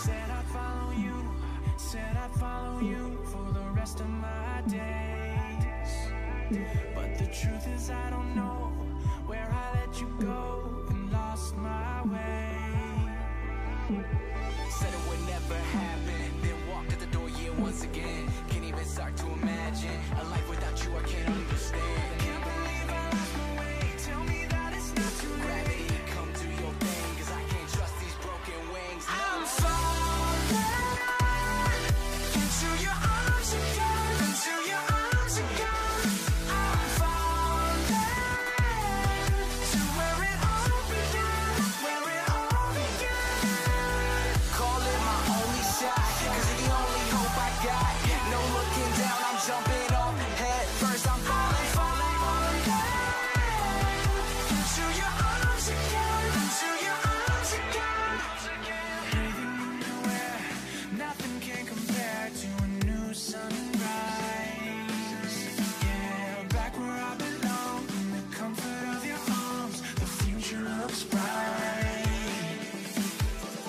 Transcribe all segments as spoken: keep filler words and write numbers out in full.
Said I'd follow you, said I'd follow you for the rest of my days. But the truth is I don't know where I let you go and lost my way. Said it would never happen, then walked at the door yeah once again. Can't even start to imagine a life without you I can't understand. Can't believe I lost my way, tell me that it's not too late. Gravity, come do your thing, cause I can't trust these broken wings. No. I'm falling into your arms again, into your arms again. I'm falling to where it all began, where it all began. Call it my only shot, cause it's the only hope I got. No looking down, I'm jumping off head first. I'm falling, falling, falling into your arms again, into your arms again. Breathing in the air, nothing can compare to a new sunrise. Yeah, back where I belong, in the comfort of your arms, the future looks bright.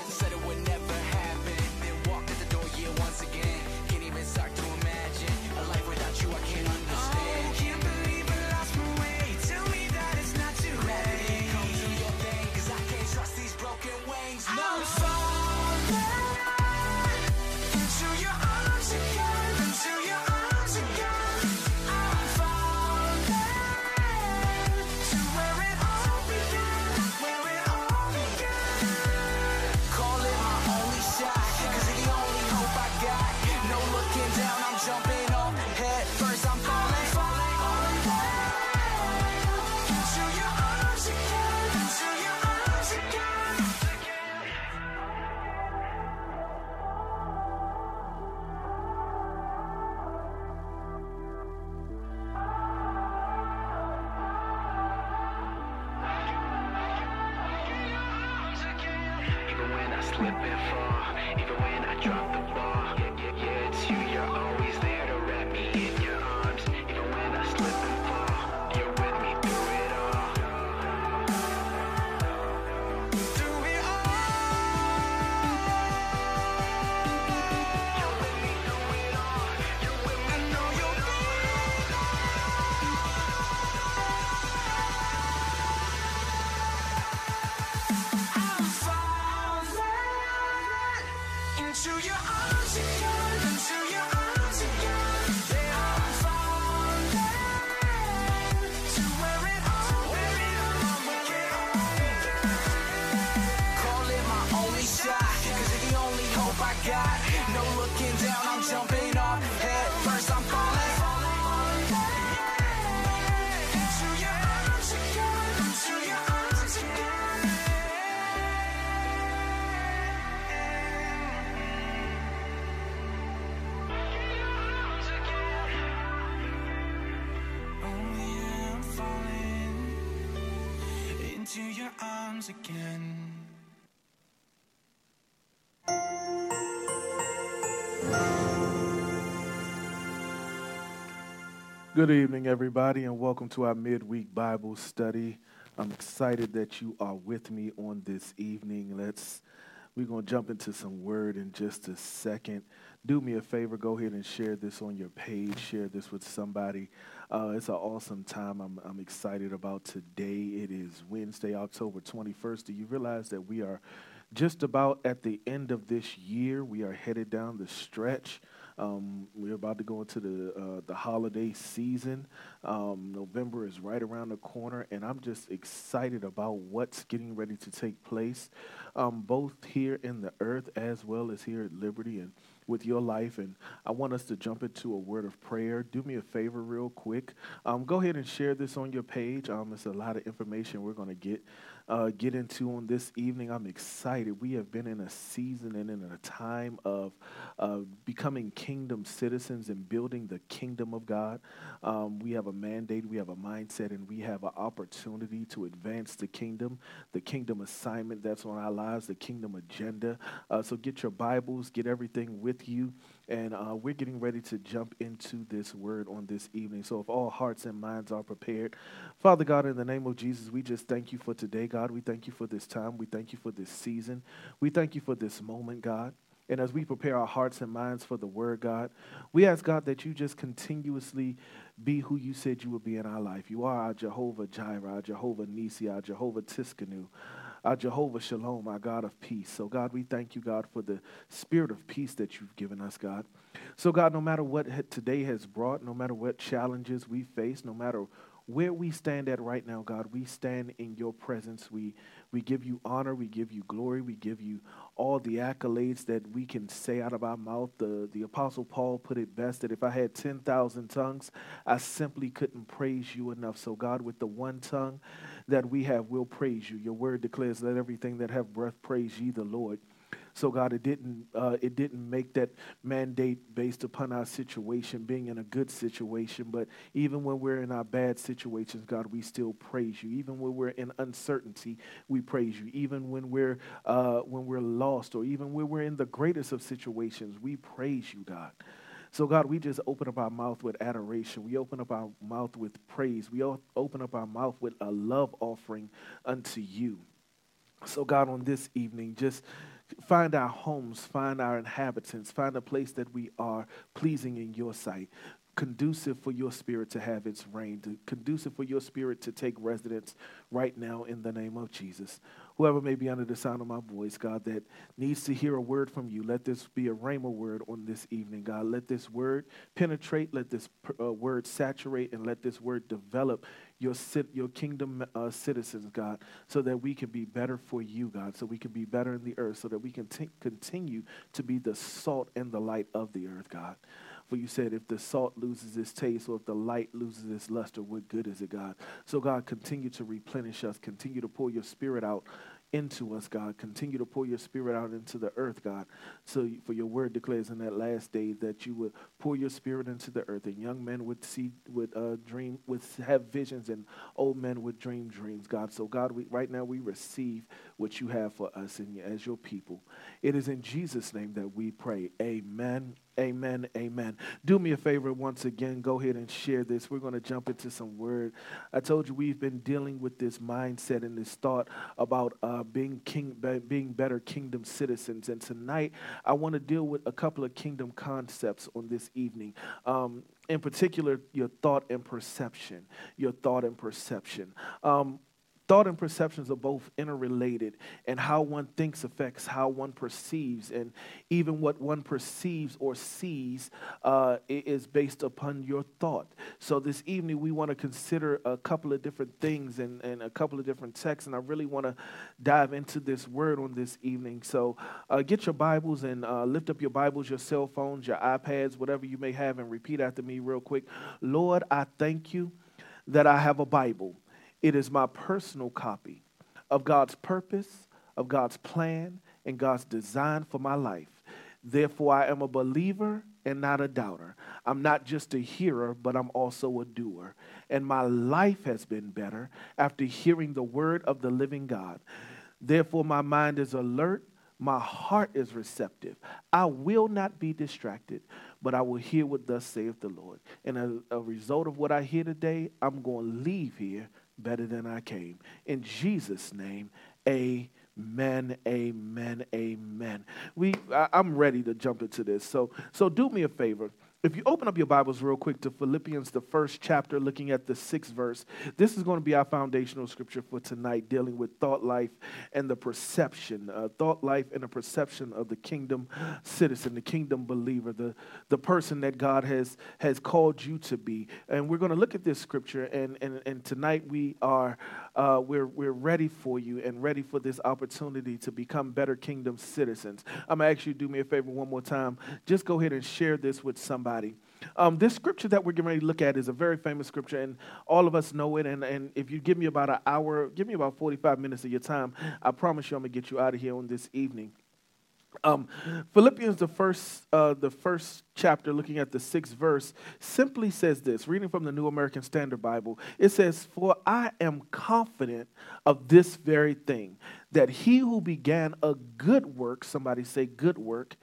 Said it would never happen, then walked at the door yeah once again. Can't even start to imagine a life without you I can't understand. Oh, can't believe I lost my way, tell me that it's not too late. Come do your thing, cause I can't trust these broken wings. No. I'm falling into your arms again, into your arms again. I'm falling to where it all began, where it all began. Call it my only shot, cause it's the only hope I got. No looking down, I'm jumping off head first. I'm falling, falling, falling into your arms again, into your arms again. Even when I slip and fall, even when I drop the ball, yeah, yeah, yeah, it's you, you're always there to wrap me in your arms. Even when I slip and fall, you're with me through it all. Through it all, You're with me through it all. You're with me I know you'll be I'm falling into your arms again, into your arms again. I'm falling to where it all began, where it all began. Call it my only shot, cause it's the only hope I got. No looking down, I'm jumping off head first. I'm falling, falling, falling into your arms again, into your arms again. Oh yeah, I'm falling into your arms again. Good evening, everybody, and welcome to our midweek Bible study. I'm excited that you are with me on this evening. Let's we're gonna jump into some word in just a second. Do me a favor, go ahead and share this on your page. Share this with somebody. Uh, it's an awesome time. I'm I'm excited about today. It is Wednesday, October twenty-first. Do you realize that we are just about at the end of this year? We are headed down the stretch. Um, we're about to go into the uh, the holiday season. Um, November is right around the corner, and I'm just excited about what's getting ready to take place, um, both here in the earth as well as here at Liberty and with your life. And I want us to jump into a word of prayer. Do me a favor real quick. Um, go ahead and share this on your page. Um, it's a lot of information we're going to get. Uh, get into on this evening. I'm excited. We have been in a season and in a time of uh, becoming kingdom citizens and building the kingdom of God. Um, we have a mandate, we have a mindset, and we have an opportunity to advance the kingdom, the kingdom assignment that's on our lives, the kingdom agenda. Uh, so get your Bibles, get everything with you. And uh, we're getting ready to jump into this word on this evening. So if all hearts and minds are prepared, Father God, in the name of Jesus, we just thank you for today. God, we thank you for this time. We thank you for this season. We thank you for this moment, God. And as we prepare our hearts and minds for the word, God, we ask, God, that you just continuously be who you said you would be in our life. You are our Jehovah Jireh, our Jehovah Nissi, our Jehovah Tsidkenu, our Jehovah Shalom, our God of peace. So, God, we thank you, God, for the spirit of peace that you've given us, God. So, God, no matter what today has brought, no matter what challenges we face, no matter where we stand at right now, God, we stand in your presence. We we give you honor. We give you glory. We give you all the accolades that we can say out of our mouth. The, the Apostle Paul put it best, that if I had ten thousand tongues, I simply couldn't praise you enough. So, God, with the one tongue that we have, we'll praise you. Your word declares, let everything that have breath praise ye the Lord. So, God, it didn't uh, it didn't make that mandate based upon our situation, being in a good situation. But even when we're in our bad situations, God, we still praise you. Even when we're in uncertainty, we praise you. Even when we're uh, when we're lost, or even when we're in the greatest of situations, we praise you, God. So, God, we just open up our mouth with adoration. We open up our mouth with praise. We open up our mouth with a love offering unto you. So, God, on this evening, just find our homes, find our inhabitants, find a place that we are pleasing in your sight, conducive for your spirit to have its reign, conducive for your spirit to take residence right now in the name of Jesus. Whoever may be under the sound of my voice, God, that needs to hear a word from you, let this be a rhema word on this evening, God. Let this word penetrate, let this uh, word saturate, and let this word develop your your kingdom uh, citizens, God, so that we can be better for you, God, so we can be better in the earth, so that we can t- continue to be the salt and the light of the earth, God. For you said, if the salt loses its taste, or if the light loses its luster, what good is it, God? So, God, continue to replenish us. Continue to pour your spirit out into us, God. Continue to pour your spirit out into the earth, God. So, for your word declares in that last day that you would pour your spirit into the earth, and young men would see, would uh, dream, would have visions, and old men would dream dreams, God. So, God, we, right now we receive what you have for us and as your people. It is in Jesus' name that we pray. Amen. Amen, amen. Do me a favor once again. Go ahead and share this. We're going to jump into some word. I told you we've been dealing with this mindset and this thought about uh, being king, being better kingdom citizens. And tonight, I want to deal with a couple of kingdom concepts on this evening. Um, in particular, your thought and perception. Your thought and perception. Um, Thought and perceptions are both interrelated, and how one thinks affects how one perceives, and even what one perceives or sees uh, is based upon your thought. So this evening we want to consider a couple of different things and, and a couple of different texts, and I really want to dive into this word on this evening. So uh, get your Bibles and uh, lift up your Bibles, your cell phones, your iPads, whatever you may have, and repeat after me real quick. Lord, I thank you that I have a Bible. It is my personal copy of God's purpose, of God's plan, and God's design for my life. Therefore, I am a believer and not a doubter. I'm not just a hearer, but I'm also a doer. And my life has been better after hearing the word of the living God. Therefore, my mind is alert. My heart is receptive. I will not be distracted, but I will hear what thus saith the Lord. And as a result of what I hear today, I'm going to leave here better than I came. In Jesus' name, amen, amen, amen. We, I, I'm ready to jump into this. So, so do me a favor. If you open up your Bibles real quick to Philippians, the first chapter, looking at the sixth verse, this is going to be our foundational scripture for tonight, dealing with thought life and the perception, uh, thought life and the perception of the kingdom citizen, the kingdom believer, the, the person that God has has called you to be. And we're going to look at this scripture, and and, and tonight we are uh, we're we're ready for you and ready for this opportunity to become better kingdom citizens. I'm going to ask you to do me a favor one more time. Just go ahead and share this with somebody. Um, this scripture that we're getting ready to look at is a very famous scripture, and all of us know it. And, and if you give me about an hour, give me about forty-five minutes of your time, I promise you I'm going to get you out of here on this evening. Um, Philippians, the first, uh, the first chapter, looking at the sixth verse, simply says this, reading from the New American Standard Bible, it says, "For I am confident of this very thing, that he who began a good work," somebody say good work,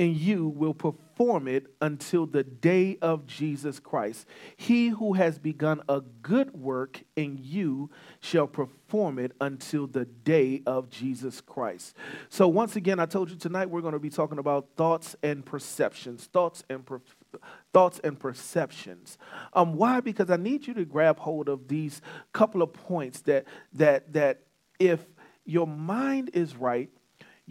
and you will perform it until the day of Jesus Christ. He who has begun a good work in you shall perform it until the day of Jesus Christ. So once again, I told you tonight we're going to be talking about thoughts and perceptions, thoughts and per- thoughts and perceptions. Um, why? Because I need you to grab hold of these couple of points that that that if your mind is right,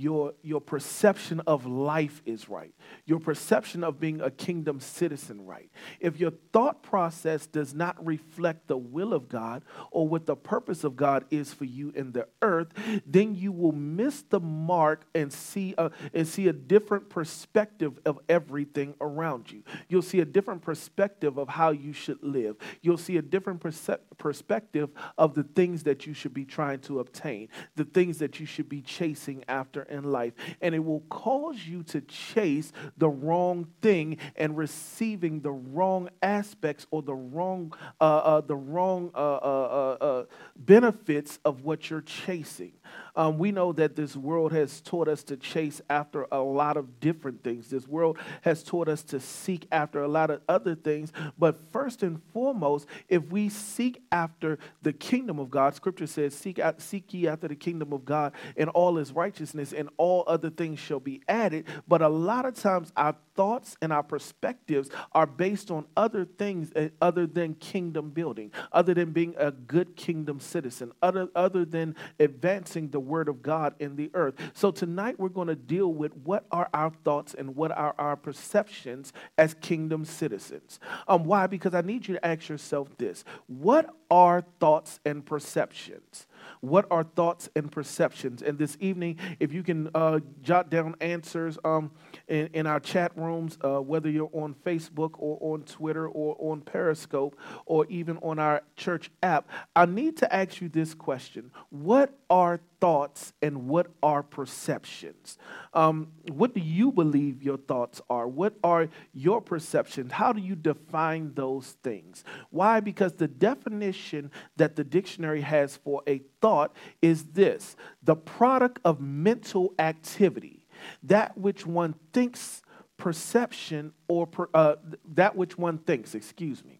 Your your perception of life is right. Your perception of being a kingdom citizen right. If your thought process does not reflect the will of God or what the purpose of God is for you in the earth, then you will miss the mark and see a, and see a different perspective of everything around you. You'll see a different perspective of how you should live. You'll see a different perse- perspective of the things that you should be trying to obtain, the things that you should be chasing after in life, and it will cause you to chase the wrong thing and receiving the wrong aspects or the wrong uh, uh, the wrong uh, uh, uh, benefits of what you're chasing. Um, we know that this world has taught us to chase after a lot of different things. This world has taught us to seek after a lot of other things. But first and foremost, if we seek after the kingdom of God, Scripture says, "Seek out, seek ye after the kingdom of God and all his righteousness, and all other things shall be added." But a lot of times our thoughts and our perspectives are based on other things other than kingdom building, other than being a good kingdom citizen, other, other than advancing the word of God in the earth. So tonight we're going to deal with what are our thoughts and what are our perceptions as kingdom citizens. Um, why? Because I need you to ask yourself this. What are thoughts and perceptions? What are thoughts and perceptions? And this evening, if you can uh, jot down answers um, in, in our chat rooms, uh, whether you're on Facebook or on Twitter or on Periscope or even on our church app, I need to ask you this question. What are thoughts and what are perceptions? Um, what do you believe your thoughts are? What are your perceptions? How do you define those things? Why? Because the definition that the dictionary has for a thought is this: the product of mental activity, that which one thinks, perception, or per, uh, that which one thinks, excuse me.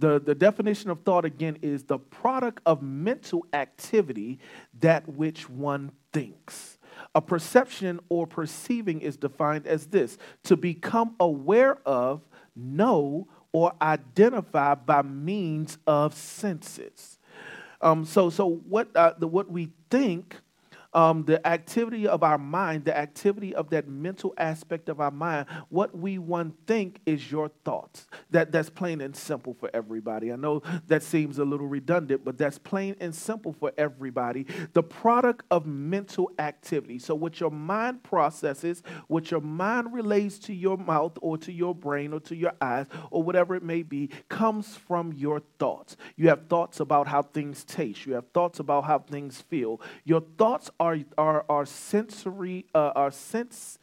The, the definition of thought, again, is the product of mental activity, that which one thinks. A perception or perceiving is defined as this: to become aware of, know, or identify by means of senses. Um, so, so what uh, the what we think, um, the activity of our mind, the activity of that mental aspect of our mind, what we one think is your thoughts. That that's plain and simple for everybody. I know that seems a little redundant, but that's plain and simple for everybody. The product of mental activity. So what your mind processes, what your mind relays to your mouth or to your brain or to your eyes or whatever it may be, comes from your thoughts. You have thoughts about how things taste. You have thoughts about how things feel. Your thoughts are are are sensory uh, are sense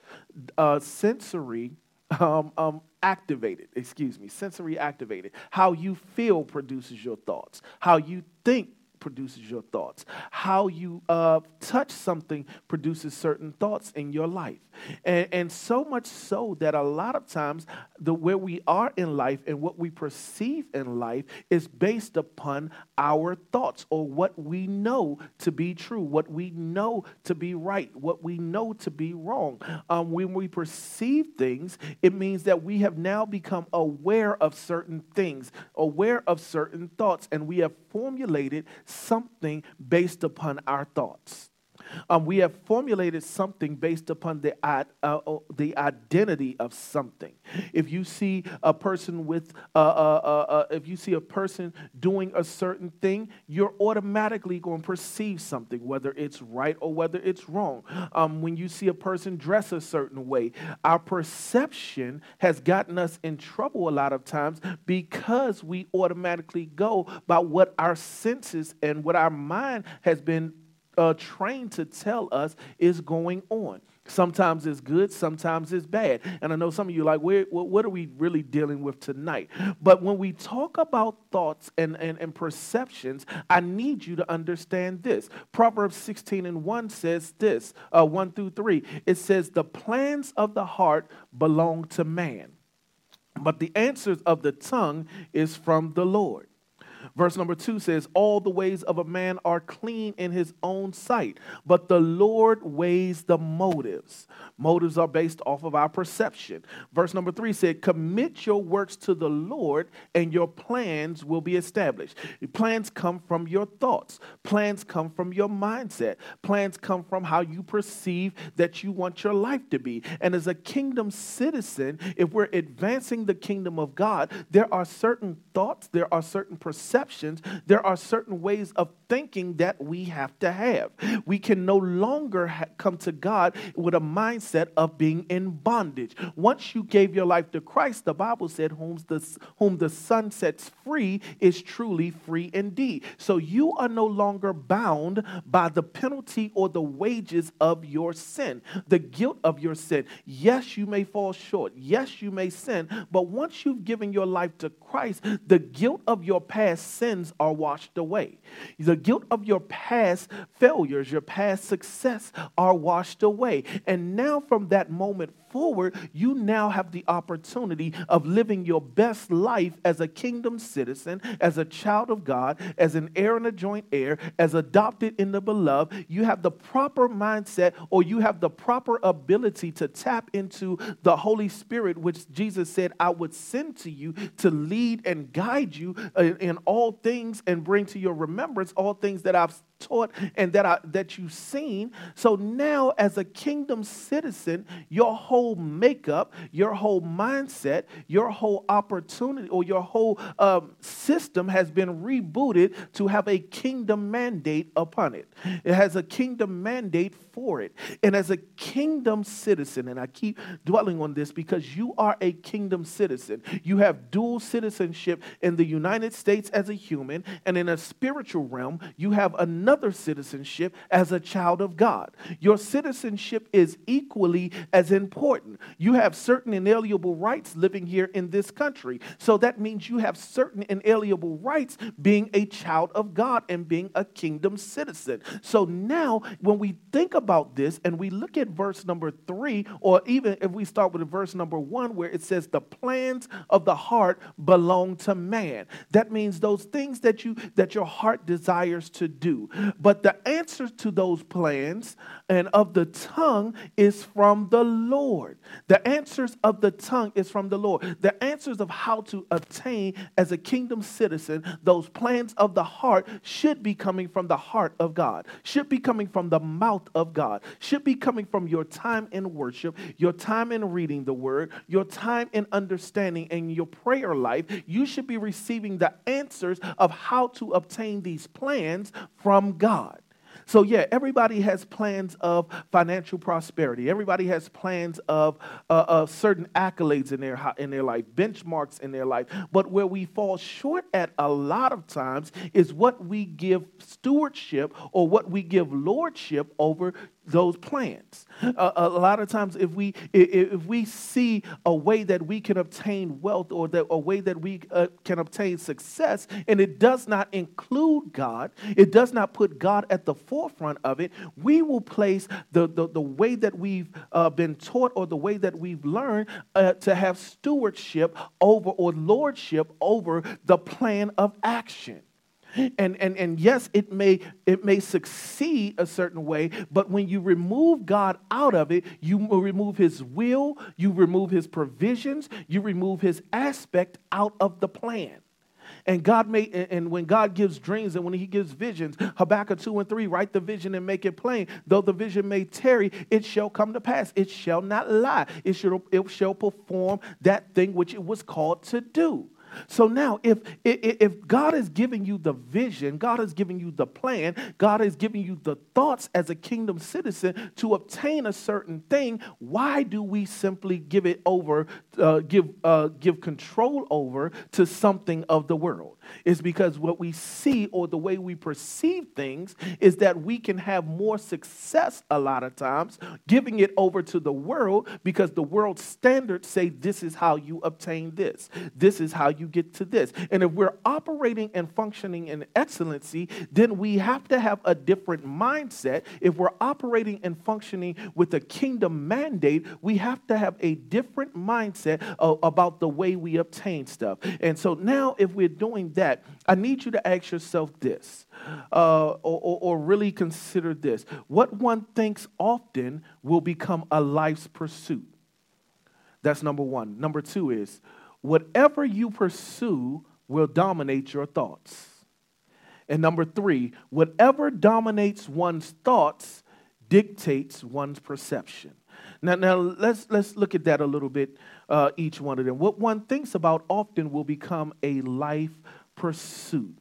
uh, sensory. Um, um, activated, excuse me, sensory activated. How you feel produces your thoughts. How you think produces your thoughts. How you uh, touch something produces certain thoughts in your life. And, and so much so that a lot of times the where we are in life and what we perceive in life is based upon our thoughts or what we know to be true, what we know to be right, what we know to be wrong. Um, when we perceive things, it means that we have now become aware of certain things, aware of certain thoughts, and we have formulated something based upon our thoughts. Um, we have formulated something based upon the uh, the identity of something. If you see a person with, uh, uh, uh, uh, if you see a person doing a certain thing, you're automatically going to perceive something, whether it's right or whether it's wrong. Um, when you see a person dress a certain way, our perception has gotten us in trouble a lot of times because we automatically go by what our senses and what our mind has been Uh, trained to tell us is going on. Sometimes it's good, sometimes it's bad. And I know some of you are like, Where, what are we really dealing with tonight? But when we talk about thoughts and, and, and perceptions, I need you to understand this. Proverbs sixteen and one says this, uh, one through three. It says, the plans of the heart belong to man, but the answers of the tongue is from the Lord. Verse number two says, all the ways of a man are clean in his own sight, but the Lord weighs the motives. Motives are based off of our perception. Verse number three said, commit your works to the Lord and your plans will be established. Plans come from your thoughts. Plans come from your mindset. Plans come from how you perceive that you want your life to be. And as a kingdom citizen, if we're advancing the kingdom of God, there are certain thoughts, there are certain perceptions, there are certain ways of thinking that we have to have. We can no longer ha- come to God with a mindset of being in bondage. Once you gave your life to Christ, the Bible said, whom the, whom the Son sets free is truly free indeed. So you are no longer bound by the penalty or the wages of your sin, the guilt of your sin. Yes, you may fall short. Yes, you may sin. But once you've given your life to Christ, the guilt of your past sins are washed away. The guilt of your past failures, your past success are washed away. And now from that moment forward, you now have the opportunity of living your best life as a kingdom citizen, as a child of God, as an heir and a joint heir, as adopted in the beloved. You have the proper mindset, or you have the proper ability to tap into the Holy Spirit, which Jesus said, I would send to you to lead and guide you in all things and bring to your remembrance all things that I've taught and that I, that you've seen. So now as a kingdom citizen, your whole makeup, your whole mindset, your whole opportunity, or your whole um, system has been rebooted to have a kingdom mandate upon it. It has a kingdom mandate for it. And as a kingdom citizen, and I keep dwelling on this because you are a kingdom citizen, you have dual citizenship in the United States as a human, and in a spiritual realm, you have another Another citizenship as a child of God. Your citizenship is equally as important. You have certain inalienable rights living here in this country. So that means you have certain inalienable rights being a child of God and being a kingdom citizen. So now when we think about this and we look at verse number three, or even if we start with verse number one where it says the plans of the heart belong to man. That means those things that you that your heart desires to do. But the answer to those plans and of the tongue is from the Lord. The answers of the tongue is from the Lord. The answers of how to obtain as a kingdom citizen, those plans of the heart should be coming from the heart of God, should be coming from the mouth of God, should be coming from your time in worship, your time in reading the word, your time in understanding and your prayer life. You should be receiving the answers of how to obtain these plans from God. So yeah, everybody has plans of financial prosperity. Everybody has plans of, uh, of certain accolades in their in their life, benchmarks in their life. But where we fall short at a lot of times is what we give stewardship or what we give lordship over those plans. Uh, a lot of times if we if we see a way that we can obtain wealth or that a way that we uh, can obtain success, and it does not include God, it does not put God at the forefront of it, we will place the, the, the way that we've uh, been taught or the way that we've learned uh, to have stewardship over or lordship over the plan of action. And and and yes, it may it may succeed a certain way, but when you remove God out of it, you remove his will, you remove his provisions, you remove his aspect out of the plan. And God may, and when God gives dreams and when he gives visions, Habakkuk two and three, write the vision and make it plain. Though the vision may tarry, it shall come to pass. It shall not lie. It shall, it shall perform that thing which it was called to do. So now, if, if if God is giving you the vision, God is giving you the plan, God is giving you the thoughts as a kingdom citizen to obtain a certain thing, why do we simply give it over, uh, give uh, give control over to something of the world? It's because what we see or the way we perceive things is that we can have more success a lot of times giving it over to the world because the world standards say this is how you obtain this. This is how you get to this. And if we're operating and functioning in excellency, then we have to have a different mindset. If we're operating and functioning with a kingdom mandate, we have to have a different mindset uh, about the way we obtain stuff. And so now if we're doing that, I need you to ask yourself this, uh, or, or, or really consider this. What one thinks often will become a life's pursuit. That's number one. Number two is, whatever you pursue will dominate your thoughts. And number three, whatever dominates one's thoughts dictates one's perception. Now, now let's let's look at that a little bit, uh, each one of them. What one thinks about often will become a life pursuit.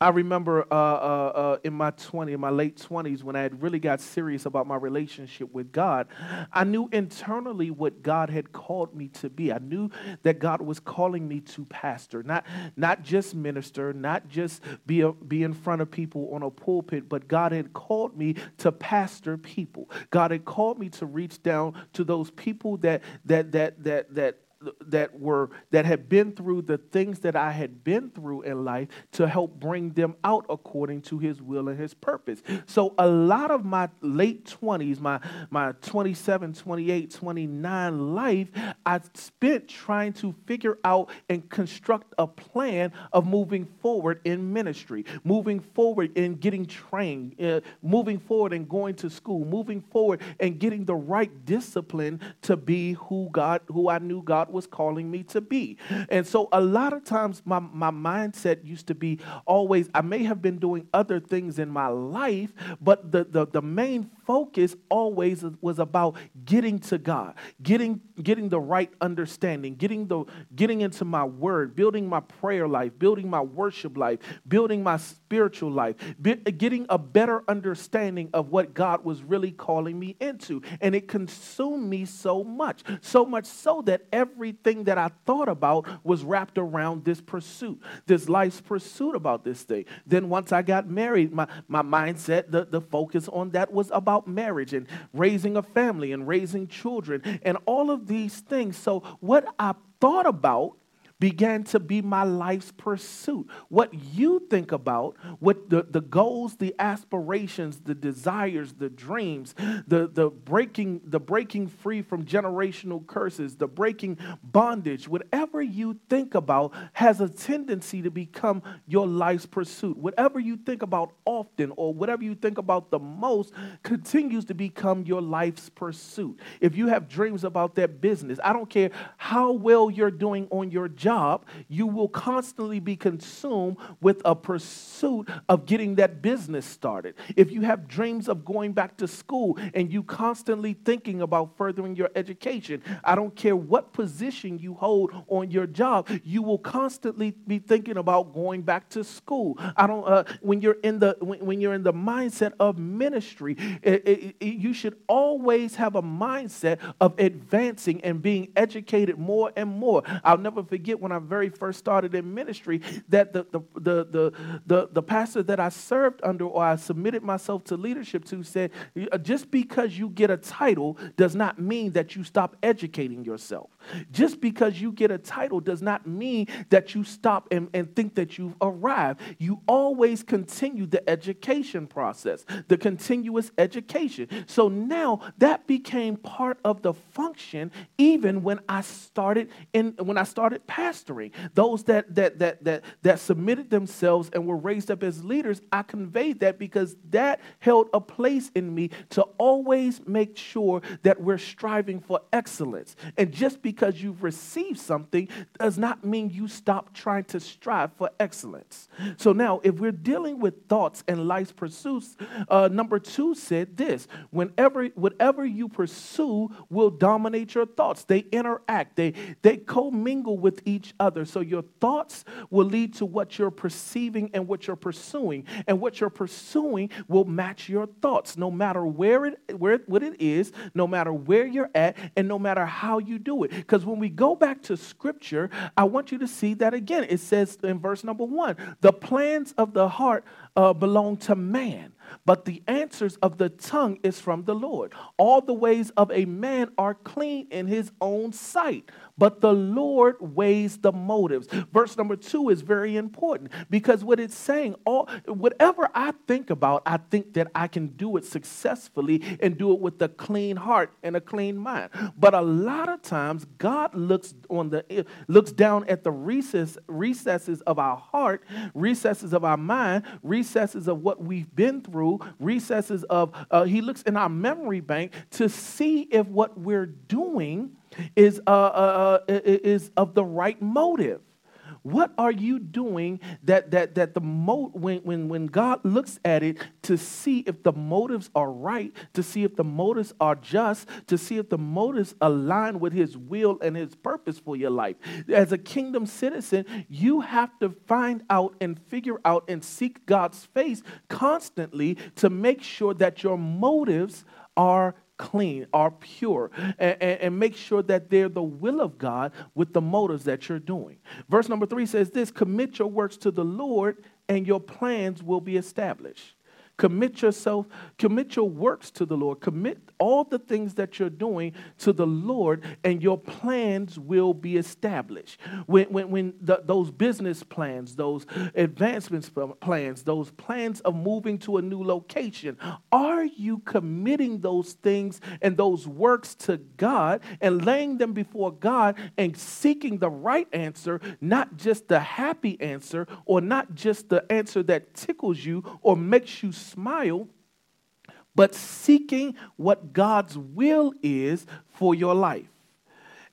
I remember uh, uh, uh, in my twenties, in my late twenties, when I had really got serious about my relationship with God, I knew internally what God had called me to be. I knew that God was calling me to pastor, not not just minister, not just be a, be in front of people on a pulpit, but God had called me to pastor people. God had called me to reach down to those people that that that that that. that were that had been through the things that I had been through in life to help bring them out according to his will and his purpose. So a lot of my late twenties, my my twenty-seven, twenty-eight, twenty-nine life, I spent trying to figure out and construct a plan of moving forward in ministry, moving forward in getting trained, uh, moving forward and going to school, moving forward and getting the right discipline to be who God, who I knew God was calling me to be. And so a lot of times my, my mindset used to be always, I may have been doing other things in my life, but the, the, the main focus always was about getting to God, getting getting the right understanding, getting the getting into my word, building my prayer life, building my worship life, building my spiritual life, be, getting a better understanding of what God was really calling me into. And it consumed me so much, so much so that everything that I thought about was wrapped around this pursuit, this life's pursuit about this thing. Then once I got married, my, my mindset, the, the focus on that was about marriage and raising a family and raising children and all of these things. So what I thought about began to be my life's pursuit. What you think about, what the, the goals, the aspirations, the desires, the dreams, the, the breaking the breaking free from generational curses, the breaking bondage, whatever you think about has a tendency to become your life's pursuit. Whatever you think about often or whatever you think about the most continues to become your life's pursuit. If you have dreams about that business, I don't care how well you're doing on your job, Job, you will constantly be consumed with a pursuit of getting that business started. If you have dreams of going back to school and you constantly thinking about furthering your education, I don't care what position you hold on your job, you will constantly be thinking about going back to school. I don't. Uh, when you're in the when, when you're in the mindset of ministry, it, it, it, you should always have a mindset of advancing and being educated more and more. I'll never forget when I very first started in ministry, that the the, the the the the pastor that I served under or I submitted myself to leadership to said, just because you get a title does not mean that you stop educating yourself. Just because you get a title does not mean that you stop and, and think that you've arrived. You always continue the education process, the continuous education. So now that became part of the function even when I started in when I started pastoring. Those that that that that that submitted themselves and were raised up as leaders, I conveyed that because that held a place in me to always make sure that we're striving for excellence. And just because you've received something does not mean you stop trying to strive for excellence. So now, if we're dealing with thoughts and life's pursuits, uh, number two said this: whenever whatever you pursue will dominate your thoughts. They interact. They they commingle with each each other. So your thoughts will lead to what you're perceiving and what you're pursuing. And what you're pursuing will match your thoughts, no matter where it, where what it is, no matter where you're at, and no matter how you do it. Because when we go back to Scripture, I want you to see that again. It says in verse number one, the plans of the heart uh, belong to man, but the answers of the tongue is from the Lord. All the ways of a man are clean in his own sight, but the Lord weighs the motives. Verse number two is very important because what it's saying, all whatever I think about, I think that I can do it successfully and do it with a clean heart and a clean mind. But a lot of times, God looks on the looks down at the recess, recesses of our heart, recesses of our mind, recesses of what we've been through. Through recesses of, uh, he looks in our memory bank to see if what we're doing is uh, uh, is of the right motive. What are you doing that that that the mo- when when when God looks at it to see if the motives are right, to see if the motives are just, to see if the motives align with His will and His purpose for your life? As a kingdom citizen, you have to find out and figure out and seek God's face constantly to make sure that your motives are clean, are pure, and, and, and make sure that they're the will of God with the motives that you're doing. Verse number three says this, commit your works to the Lord and your plans will be established. Commit yourself, commit your works to the Lord. Commit all the things that you're doing to the Lord, and your plans will be established. When, when, when the, those business plans, those advancements plans, those plans of moving to a new location, are you committing those things and those works to God and laying them before God and seeking the right answer, not just the happy answer or not just the answer that tickles you or makes you smile, but seeking what God's will is for your life?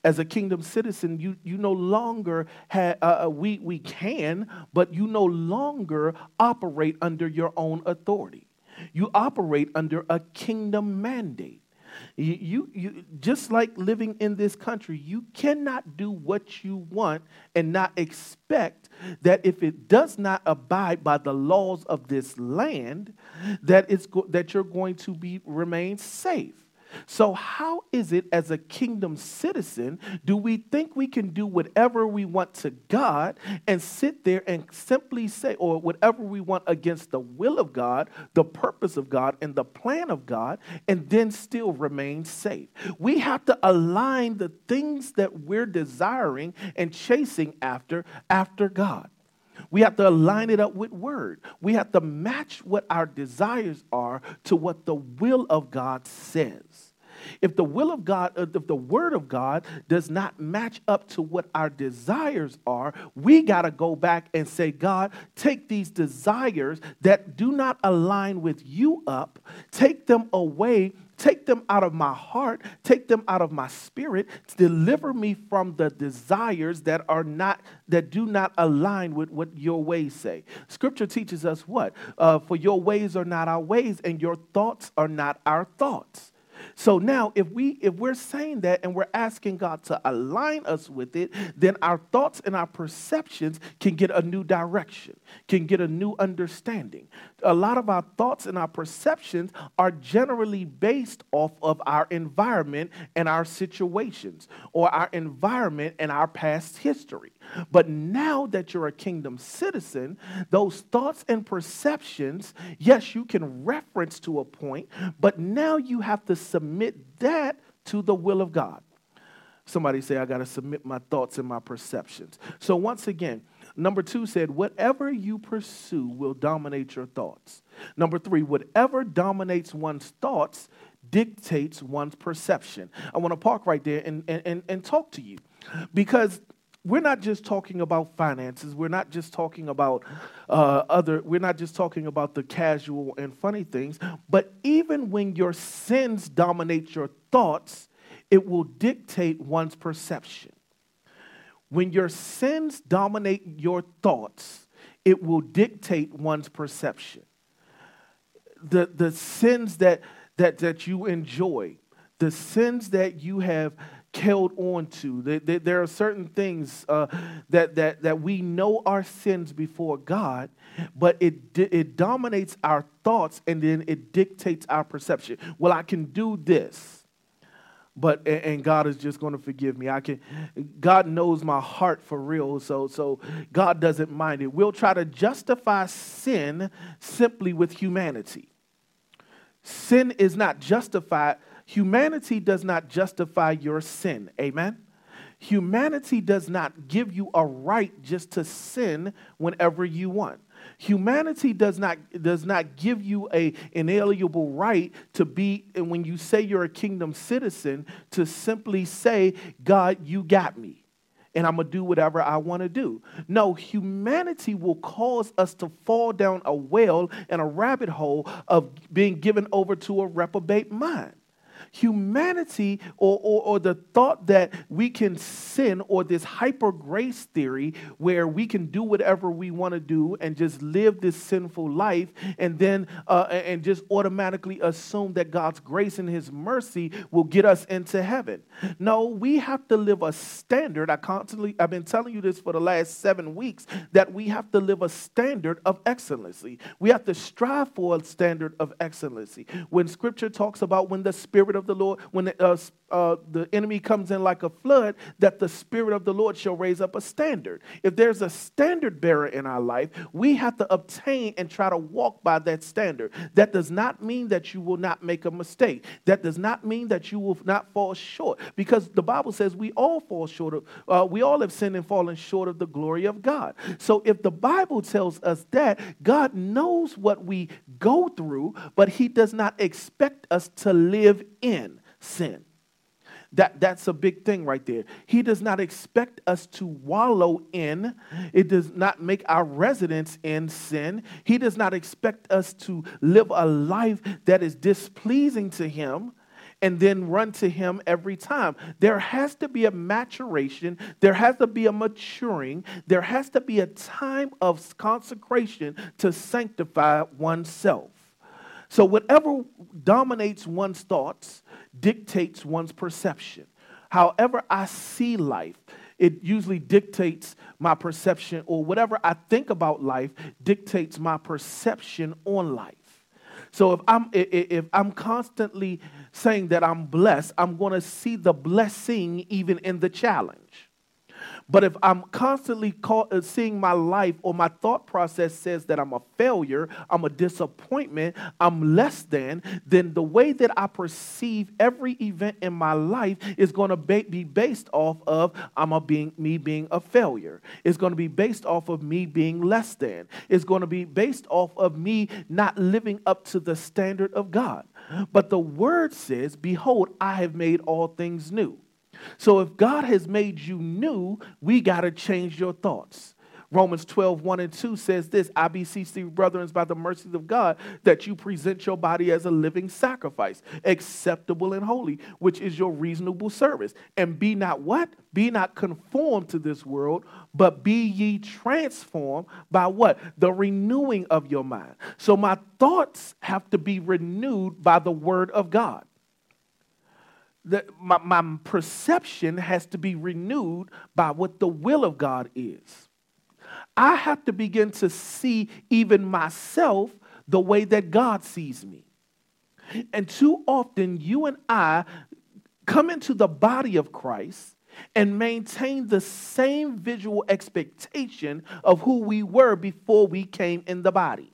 As a kingdom citizen, you you no longer have, uh, we we can, but you no longer operate under your own authority. You operate under a kingdom mandate. You, you you just like living in this country, you cannot do what you want and not expect that if it does not abide by the laws of this land, that it's go- that you're going to be remain safe. So how is it as a kingdom citizen do we think we can do whatever we want to God and sit there and simply say, or whatever we want against the will of God, the purpose of God, and the plan of God, and then still remain safe? We have to align the things that we're desiring and chasing after, after God. We have to align it up with word. We have to match what our desires are to what the will of God says. If the will of God, if the word of God does not match up to what our desires are, we got to go back and say, God, take these desires that do not align with you up, take them away. Take them out of my heart. Take them out of my spirit. Deliver me from the desires that are not, that do not align with what your ways say. Scripture teaches us what? Uh, for your ways are not our ways, and your thoughts are not our thoughts. So now if we if we're saying that and we're asking God to align us with it, then our thoughts and our perceptions can get a new direction, can get a new understanding. A lot of our thoughts and our perceptions are generally based off of our environment and our situations, or our environment and our past history. But now that you're a kingdom citizen, those thoughts and perceptions, yes, you can reference to a point, but now you have to submit that to the will of God. Somebody say, I got to submit my thoughts and my perceptions. So once again, number two said, whatever you pursue will dominate your thoughts. Number three, whatever dominates one's thoughts dictates one's perception. I want to park right there and, and, and, and talk to you, because we're not just talking about finances. We're not just talking about uh, other, we're not just talking about the casual and funny things, but even when your sins dominate your thoughts, it will dictate one's perception. When your sins dominate your thoughts, it will dictate one's perception. The, the sins that, that, that you enjoy, the sins that you have held on to. There, there are certain things uh, that that that we know are sins before God, but it it dominates our thoughts and then it dictates our perception. Well, I can do this, but and God is just going to forgive me. I can. God knows my heart for real, so so God doesn't mind it. We'll try to justify sin simply with humanity. Sin is not justified. Humanity does not justify your sin. Amen? Humanity does not give you a right just to sin whenever you want. Humanity does not does not give you a inalienable right to be, and when you say you're a kingdom citizen, to simply say, God, you got me, and I'm going to do whatever I want to do. No, humanity will cause us to fall down a well and a rabbit hole of being given over to a reprobate mind. Humanity or, or, or the thought that we can sin, or this hyper grace theory where we can do whatever we want to do and just live this sinful life and then uh, and just automatically assume that God's grace and his mercy will get us into heaven. No, we have to live a standard. I constantly, I've been telling you this for the last seven weeks that we have to live a standard of excellency. We have to strive for a standard of excellency. When scripture talks about when the Spirit of the Lord, when the, uh, uh, the enemy comes in like a flood, that the Spirit of the Lord shall raise up a standard. If there's a standard bearer in our life, we have to obtain and try to walk by that standard. That does not mean that you will not make a mistake. That does not mean that you will not fall short, because the Bible says we all fall short of, uh, we all have sinned and fallen short of the glory of God. So if the Bible tells us that, God knows what we go through, but he does not expect us to live in sin. That that's a big thing right there. He does not expect us to wallow in. It does not make our residence in sin. He does not expect us to live a life that is displeasing to him and then run to him every time. There has to be a maturation. There has to be a maturing. There has to be a time of consecration to sanctify oneself. So whatever dominates one's thoughts dictates one's perception. However I see life, it usually dictates my perception, or whatever I think about life dictates my perception on life. So if I'm if I'm constantly saying that I'm blessed, I'm going to see the blessing even in the challenge. But if I'm constantly call, uh, seeing my life, or my thought process says that I'm a failure, I'm a disappointment, I'm less than, then the way that I perceive every event in my life is going to ba- be based off of I'm a being, me being a failure. It's going to be based off of me being less than. It's going to be based off of me not living up to the standard of God. But the word says, behold, I have made all things new. So if God has made you new, we got to change your thoughts. Romans twelve, one and two says this, I beseech thee, brethren, by the mercies of God, that you present your body as a living sacrifice, acceptable and holy, which is your reasonable service. And be not what? Be not conformed to this world, but be ye transformed by what? The renewing of your mind. So my thoughts have to be renewed by the word of God. That my, my perception has to be renewed by what the will of God is. I have to begin to see even myself the way that God sees me. And too often you and I come into the body of Christ and maintain the same visual expectation of who we were before we came in the body.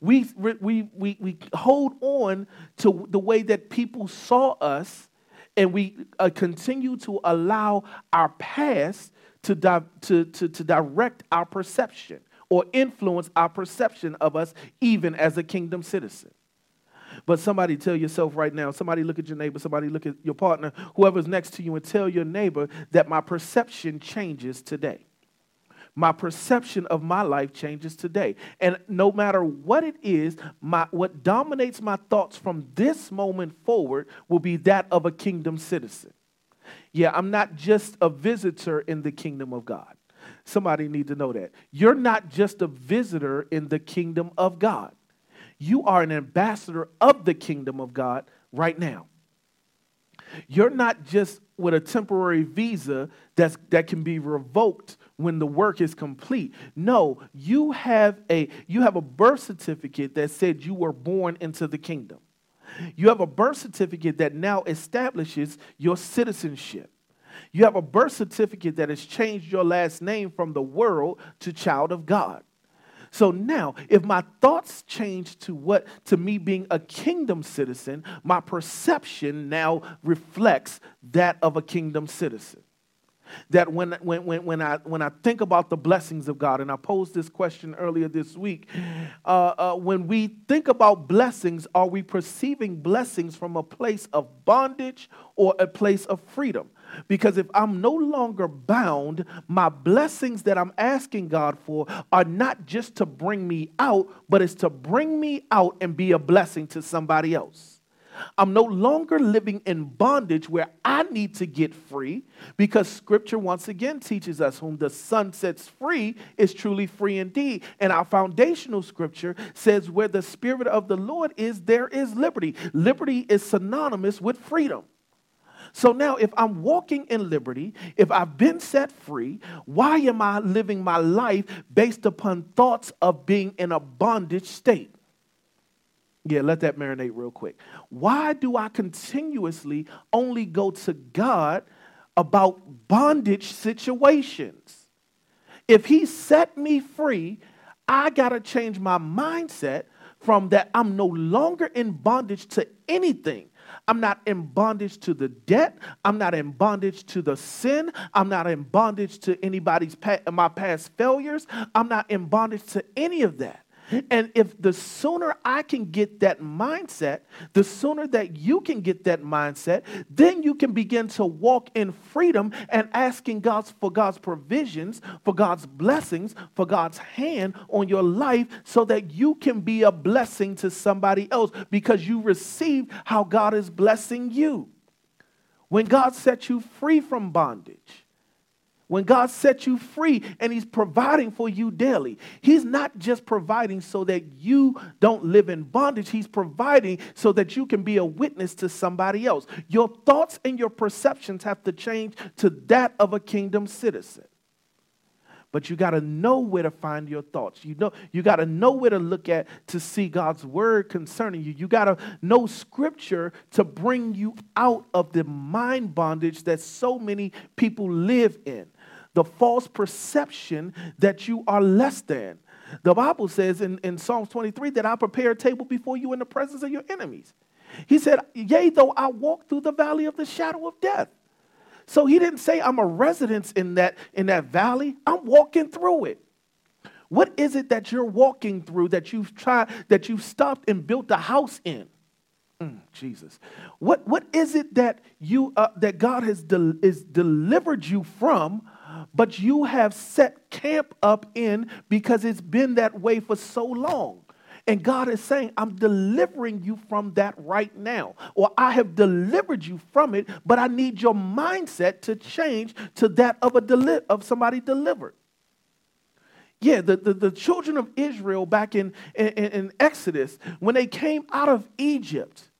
We, we we we hold on to the way that people saw us, and we uh, continue to allow our past to, di- to, to, to direct our perception or influence our perception of us, even as a kingdom citizen. But somebody tell yourself right now, somebody look at your neighbor, somebody look at your partner, whoever's next to you, and tell your neighbor that my perception changes today. My perception of my life changes today. And no matter what it is, my, what dominates my thoughts from this moment forward will be that of a kingdom citizen. Yeah, I'm not just a visitor in the kingdom of God. Somebody need to know that. You're not just a visitor in the kingdom of God. You are an ambassador of the kingdom of God right now. You're not just with a temporary visa that's, that can be revoked when the work is complete. No, you have a you have a birth certificate that said you were born into the kingdom. You have a birth certificate that now establishes your citizenship. You have a birth certificate that has changed your last name from the world to child of God. So now, if my thoughts change to what to me being a kingdom citizen, my perception now reflects that of a kingdom citizen. That when when when when I when I think about the blessings of God, and I posed this question earlier this week, uh, uh, when we think about blessings, are we perceiving blessings from a place of bondage or a place of freedom? Because if I'm no longer bound, my blessings that I'm asking God for are not just to bring me out, but it's to bring me out and be a blessing to somebody else. I'm no longer living in bondage where I need to get free, because Scripture once again teaches us whom the Son sets free is truly free indeed. And our foundational Scripture says where the Spirit of the Lord is, there is liberty. Liberty is synonymous with freedom. So now if I'm walking in liberty, if I've been set free, why am I living my life based upon thoughts of being in a bondage state? Yeah, let that marinate real quick. Why do I continuously only go to God about bondage situations? If he set me free, I got to change my mindset from that I'm no longer in bondage to anything. I'm not in bondage to the debt. I'm not in bondage to the sin. I'm not in bondage to anybody's pa- my past failures. I'm not in bondage to any of that. And if the sooner I can get that mindset, the sooner that you can get that mindset, then you can begin to walk in freedom and asking God for God's provisions, for God's blessings, for God's hand on your life so that you can be a blessing to somebody else because you receive how God is blessing you. When God set you free from bondage, when God sets you free and he's providing for you daily, he's not just providing so that you don't live in bondage. He's providing so that you can be a witness to somebody else. Your thoughts and your perceptions have to change to that of a kingdom citizen. But you got to know where to find your thoughts. You know, you got to know where to look at to see God's word concerning you. You got to know Scripture to bring you out of the mind bondage that so many people live in. The false perception that you are less than. The Bible says in, in Psalms twenty-three that I prepare a table before you in the presence of your enemies. He said, yea, though I walk through the valley of the shadow of death. So he didn't say I'm a resident in that, in that valley. I'm walking through it. What is it that you're walking through that you've tried, that you've stopped and built a house in? Mm, Jesus. What, what is it that you uh, that God has de- is delivered you from, but you have set camp up in because it's been that way for so long? And God is saying, I'm delivering you from that right now. Or I have delivered you from it, but I need your mindset to change to that of a deli- of somebody delivered. Yeah, the, the, the children of Israel back in, in, in Exodus, when they came out of Egypt,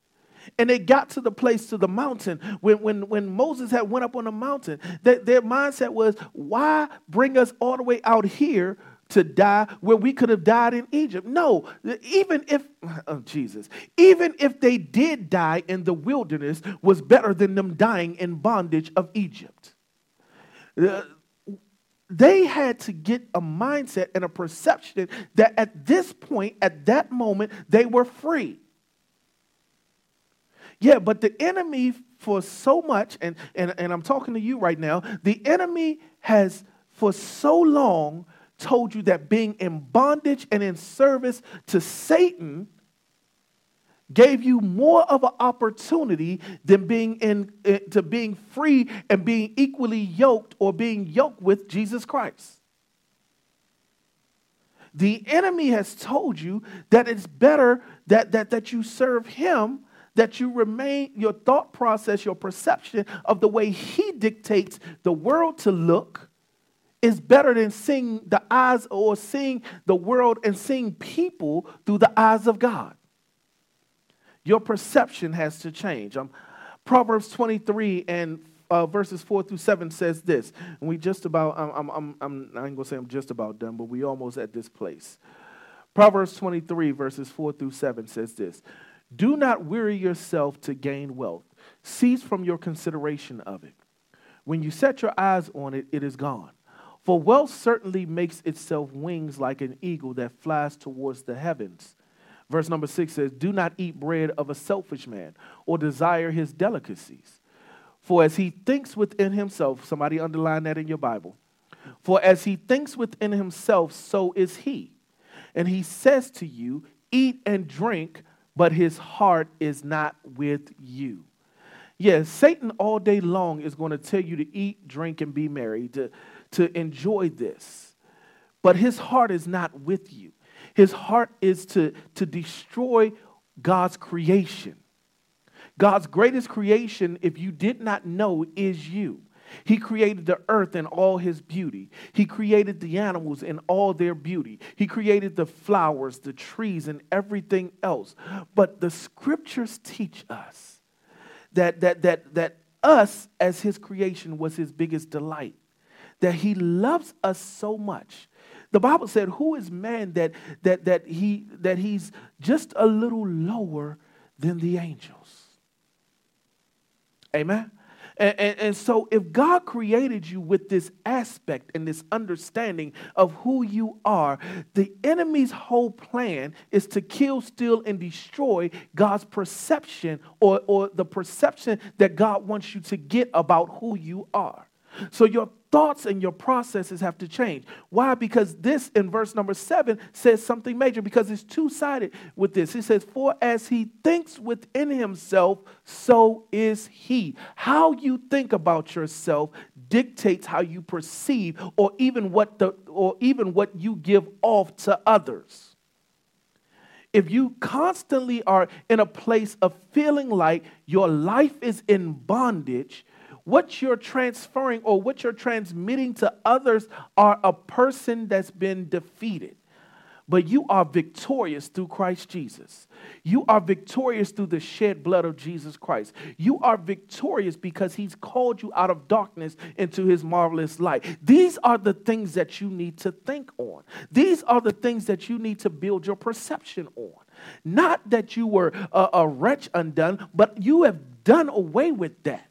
and they got to the place, to the mountain, when, when, when Moses had went up on the mountain, that their mindset was, why bring us all the way out here to die where we could have died in Egypt? No, even if, oh Jesus, even if they did die in the wilderness, was better than them dying in bondage of Egypt. Uh, They had to get a mindset and a perception that at this point, at that moment, they were free. Yeah, but the enemy for so much, and, and, and I'm talking to you right now, the enemy has for so long told you that being in bondage and in service to Satan gave you more of an opportunity than being in uh, to being free and being equally yoked or being yoked with Jesus Christ. The enemy has told you that it's better that that that you serve him, that you remain your thought process, your perception of the way he dictates the world to look is better than seeing the eyes or seeing the world and seeing people through the eyes of God. Your perception has to change. I'm, Proverbs twenty-three and uh, verses four through seven says this. And we just about, I'm, I'm, I'm, I ain't gonna say I'm just about done, but we almost at this place. Proverbs twenty-three verses four through seven says this. Do not weary yourself to gain wealth. Cease from your consideration of it. When you set your eyes on it, it is gone. For wealth certainly makes itself wings like an eagle that flies towards the heavens. Verse number six says, do not eat bread of a selfish man or desire his delicacies. For as he thinks within himself, somebody underline that in your Bible. For as he thinks within himself, so is he. And he says to you, eat and drink, but his heart is not with you. Yes, Satan all day long is going to tell you to eat, drink, and be merry, to, to enjoy this. But his heart is not with you. His heart is to, to destroy God's creation. God's greatest creation, if you did not know, is you. He created the earth in all his beauty. He created the animals in all their beauty. He created the flowers, the trees, and everything else. But the scriptures teach us That that that that us as his creation was his biggest delight, that he loves us so much. The Bible said, "Who is man that that that he that he's just a little lower than the angels?" Amen. And, and, and so if God created you with this aspect and this understanding of who you are, the enemy's whole plan is to kill, steal, and destroy God's perception or, or the perception that God wants you to get about who you are. So your thoughts and your processes have to change. Why? Because this in verse number seven says something major, because it's two-sided with this. It says, for as he thinks within himself, so is he. How you think about yourself dictates how you perceive or even what the or even what you give off to others. If you constantly are in a place of feeling like your life is in bondage, what you're transferring or what you're transmitting to others are a person that's been defeated. But you are victorious through Christ Jesus. You are victorious through the shed blood of Jesus Christ. You are victorious because he's called you out of darkness into his marvelous light. These are the things that you need to think on. These are the things that you need to build your perception on. Not that you were a, a wretch undone, but you have done away with that.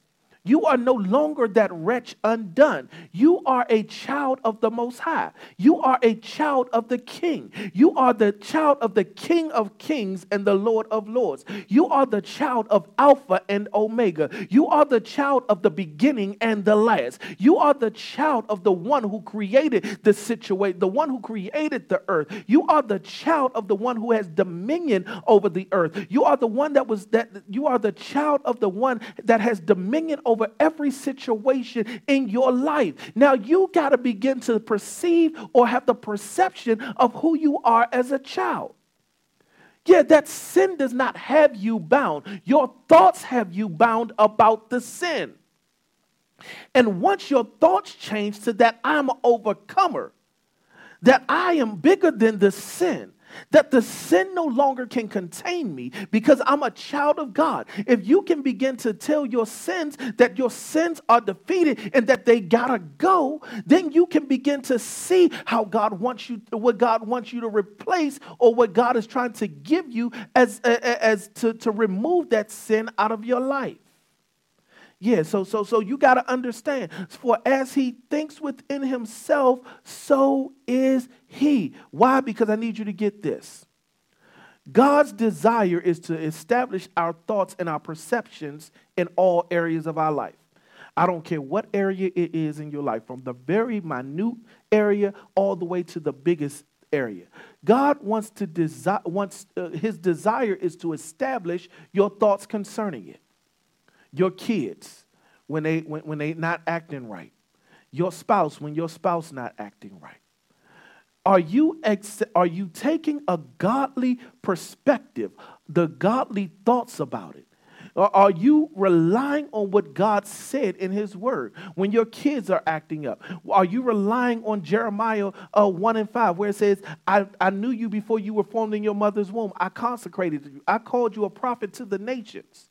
You are no longer that wretch undone. You are a child of the Most High. You are a child of the King. You are the child of the King of Kings and the Lord of Lords. You are the child of Alpha and Omega. You are the child of the beginning and the last. You are the child of the one who created the situation, the one who created the earth. You are the child of the one who has dominion over the earth. You are the one that was that you are the child of the one that has dominion over over every situation in your life. Now you got to begin to perceive or have the perception of who you are as a child. Yeah, that sin does not have you bound. Your thoughts have you bound about the sin. And once your thoughts change to that I'm an overcomer, that I am bigger than the sin, that the sin no longer can contain me because I'm a child of God. If you can begin to tell your sins that your sins are defeated and that they gotta go, then you can begin to see how God wants you, what God wants you to replace or what God is trying to give you as, as to, to remove that sin out of your life. Yeah, so so so you got to understand, for as he thinks within himself, so is he. Why? Because I need you to get this. God's desire is to establish our thoughts and our perceptions in all areas of our life. I don't care what area it is in your life, from the very minute area all the way to the biggest area. God wants to desi- wants uh, his desire is to establish your thoughts concerning it. Your kids, when they when, when they not acting right. Your spouse, when your spouse not acting right. Are you ex- are you taking a godly perspective, the godly thoughts about it? Or are you relying on what God said in his word when your kids are acting up? Are you relying on Jeremiah uh, one and five where it says, I, I knew you before you were formed in your mother's womb. I consecrated you. I called you a prophet to the nations.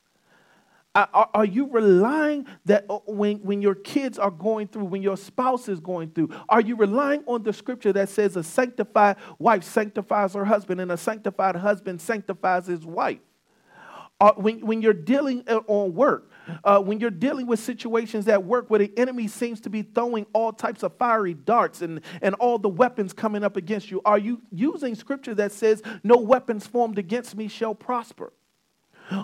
Are, are you relying that when, when your kids are going through, when your spouse is going through, are you relying on the scripture that says a sanctified wife sanctifies her husband and a sanctified husband sanctifies his wife? Uh, when, when you're dealing on work, uh, when you're dealing with situations at work where the enemy seems to be throwing all types of fiery darts and, and all the weapons coming up against you, are you using scripture that says no weapons formed against me shall prosper?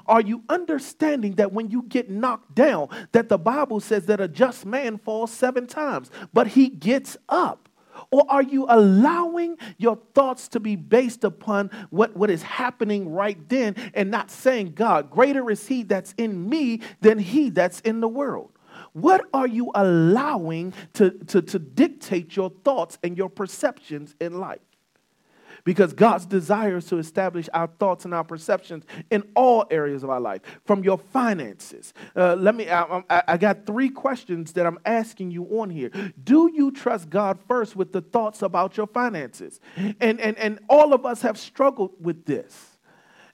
Are you understanding that when you get knocked down, that the Bible says that a just man falls seven times, but he gets up? Or are you allowing your thoughts to be based upon what, what is happening right then and not saying, God, greater is he that's in me than he that's in the world? What are you allowing to, to, to dictate your thoughts and your perceptions in life? Because God's desire is to establish our thoughts and our perceptions in all areas of our life, from your finances. Uh, let me. I, I, I got three questions that I'm asking you on here. Do you trust God first with the thoughts about your finances? And and and all of us have struggled with this.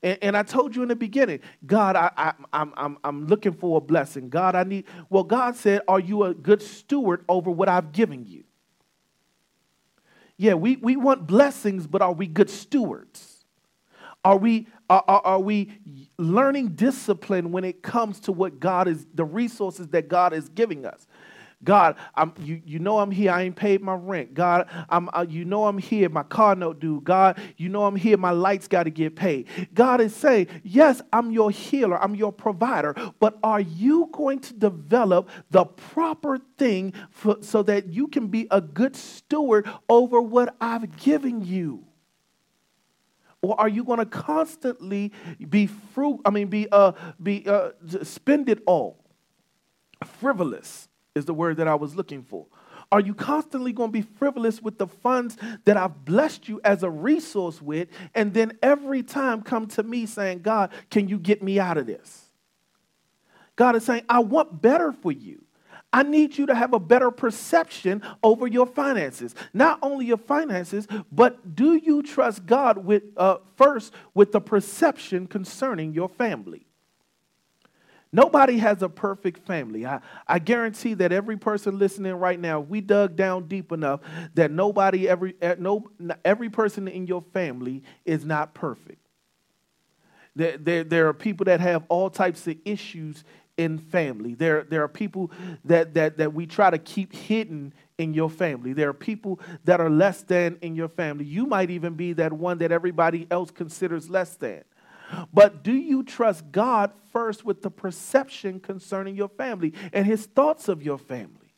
And, and I told you in the beginning, God, I, I, I'm I'm I'm looking for a blessing. God, I need. Well, God said, "Are you a good steward over what I've given you?" Yeah, we, we want blessings, but are we good stewards? Are we are, are, are we learning discipline when it comes to what God is, the resources that God is giving us? God, I'm, you, you know I'm here. I ain't paid my rent. God, I'm, uh, you know I'm here. My car note due. God, you know I'm here. My lights got to get paid. God is saying, yes, I'm your healer. I'm your provider. But are you going to develop the proper thing for, so that you can be a good steward over what I've given you? Or are you going to constantly be frugal? I mean, be uh, be uh, spend it all, frivolous. Is the word that I was looking for. Are you constantly going to be frivolous with the funds that I've blessed you as a resource with, and then every time come to me saying, God, can you get me out of this? God is saying, I want better for you. I need you to have a better perception over your finances. Not only your finances, but do you trust God with uh, first with the perception concerning your family? Nobody has a perfect family. I, I guarantee that every person listening right now, if we dug down deep enough, that nobody every no every person in your family is not perfect. There, there, there are people that have all types of issues in family. There, there are people that that that we try to keep hidden in your family. There are people that are less than in your family. You might even be that one that everybody else considers less than. But do you trust God first with the perception concerning your family and his thoughts of your family?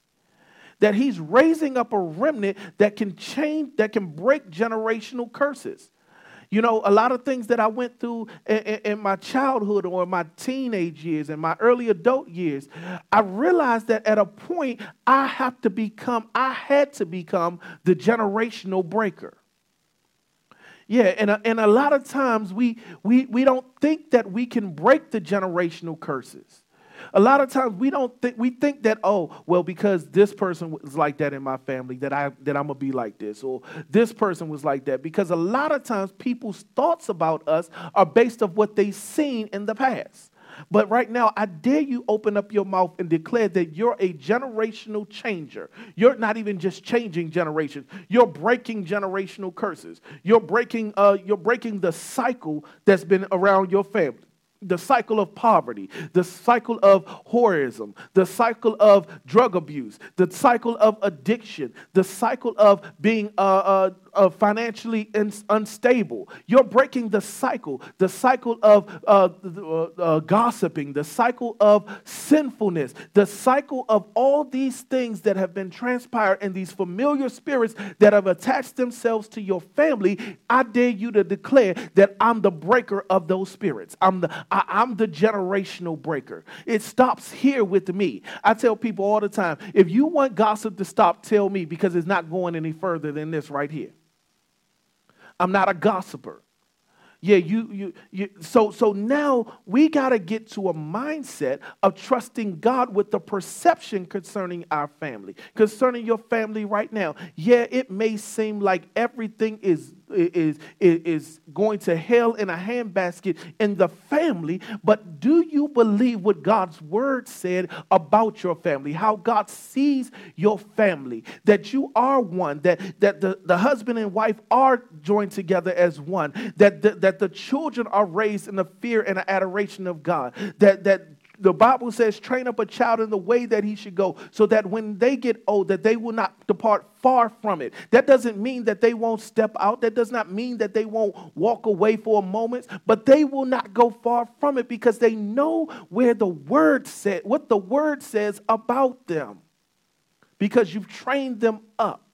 That he's raising up a remnant that can change, that can break generational curses. You know, a lot of things that I went through in, in, in my childhood or my teenage years and my early adult years, I realized that at a point I have to become, I had to become the generational breaker. Yeah, and a, and a lot of times we, we we don't think that we can break the generational curses. A lot of times we don't think we think that, oh, well, because this person was like that in my family, that I that I'm gonna be like this, or this person was like that. Because a lot of times people's thoughts about us are based on what they've seen in the past. But right now, I dare you open up your mouth and declare that you're a generational changer. You're not even just changing generations. You're breaking generational curses. You're breaking, uh, you're breaking the cycle that's been around your family. The cycle of poverty, the cycle of whoreism, the cycle of drug abuse, the cycle of addiction, the cycle of being uh, uh, uh, financially in- unstable. You're breaking the cycle, the cycle of uh, uh, uh, gossiping, the cycle of sinfulness, the cycle of all these things that have been transpired and these familiar spirits that have attached themselves to your family. I dare you to declare that I'm the breaker of those spirits. I'm the I, I'm the generational breaker. It stops here with me. I tell people all the time, if you want gossip to stop, tell me, because it's not going any further than this right here. I'm not a gossiper. Yeah, you, you, you so, so now we got to get to a mindset of trusting God with the perception concerning our family, concerning your family right now. Yeah, it may seem like everything is is, is going to hell in a handbasket in the family, but do you believe what God's word said about your family, how God sees your family, that you are one, that, that the, the husband and wife are joined together as one, that the, that the children are raised in the fear and the adoration of God, that that the Bible says, train up a child in the way that he should go so that when they get old, that they will not depart far from it. That doesn't mean that they won't step out. That does not mean that they won't walk away for a moment, but they will not go far from it because they know where the word said, what the word says about them, because you've trained them up.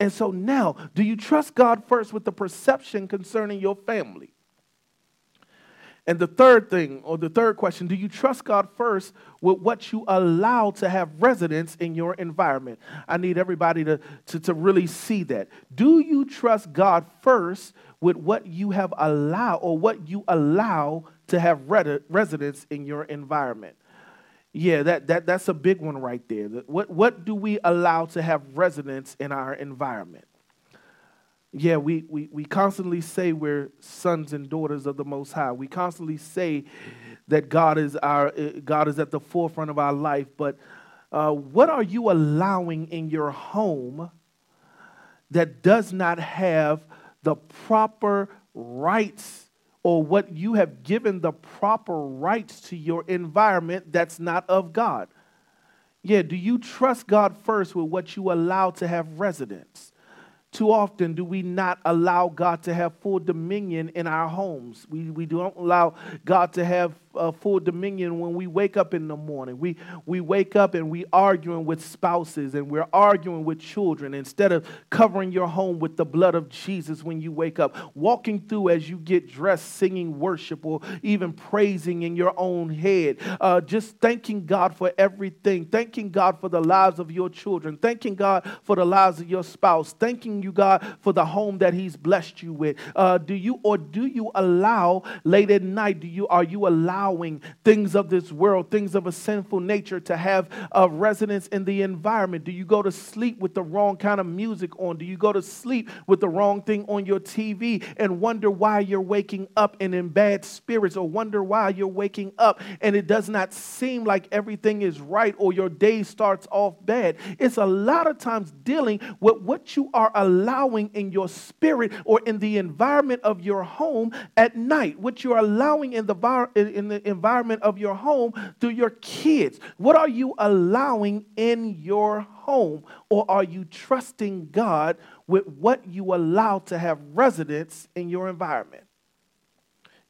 And so now, do you trust God first with the perception concerning your family? And the third thing, or the third question, do you trust God first with what you allow to have residence in your environment? I need everybody to, to, to really see that. Do you trust God first with what you have allowed, or what you allow to have re- residence in your environment? Yeah, that, that that's a big one right there. What, what do we allow to have residence in our environment? Yeah, we, we, we constantly say we're sons and daughters of the Most High. We constantly say that God is our God is at the forefront of our life. But uh, what are you allowing in your home that does not have the proper rights, or what you have given the proper rights to your environment that's not of God? Yeah, do you trust God first with what you allow to have residence? Too often do we not allow God to have full dominion in our homes. We we don't allow God to have uh, full dominion when we wake up in the morning. We we wake up and we arguing with spouses, and we're arguing with children, instead of covering your home with the blood of Jesus when you wake up, walking through as you get dressed, singing worship or even praising in your own head, uh, just thanking God for everything, thanking God for the lives of your children, thanking God for the lives of your spouse, thanking you you, God, for the home that he's blessed you with. Uh, do you or do you allow late at night, do you are you allowing things of this world, things of a sinful nature to have a residence in the environment? Do you go to sleep with the wrong kind of music on? Do you go to sleep with the wrong thing on your T V and wonder why you're waking up and in bad spirits, or wonder why you're waking up and it does not seem like everything is right, or your day starts off bad? It's a lot of times dealing with what you are allowing allowing in your spirit or in the environment of your home at night, what you're allowing in the vi- in the environment of your home through your kids. What are you allowing in your home, or are you trusting God with what you allow to have residence in your environment?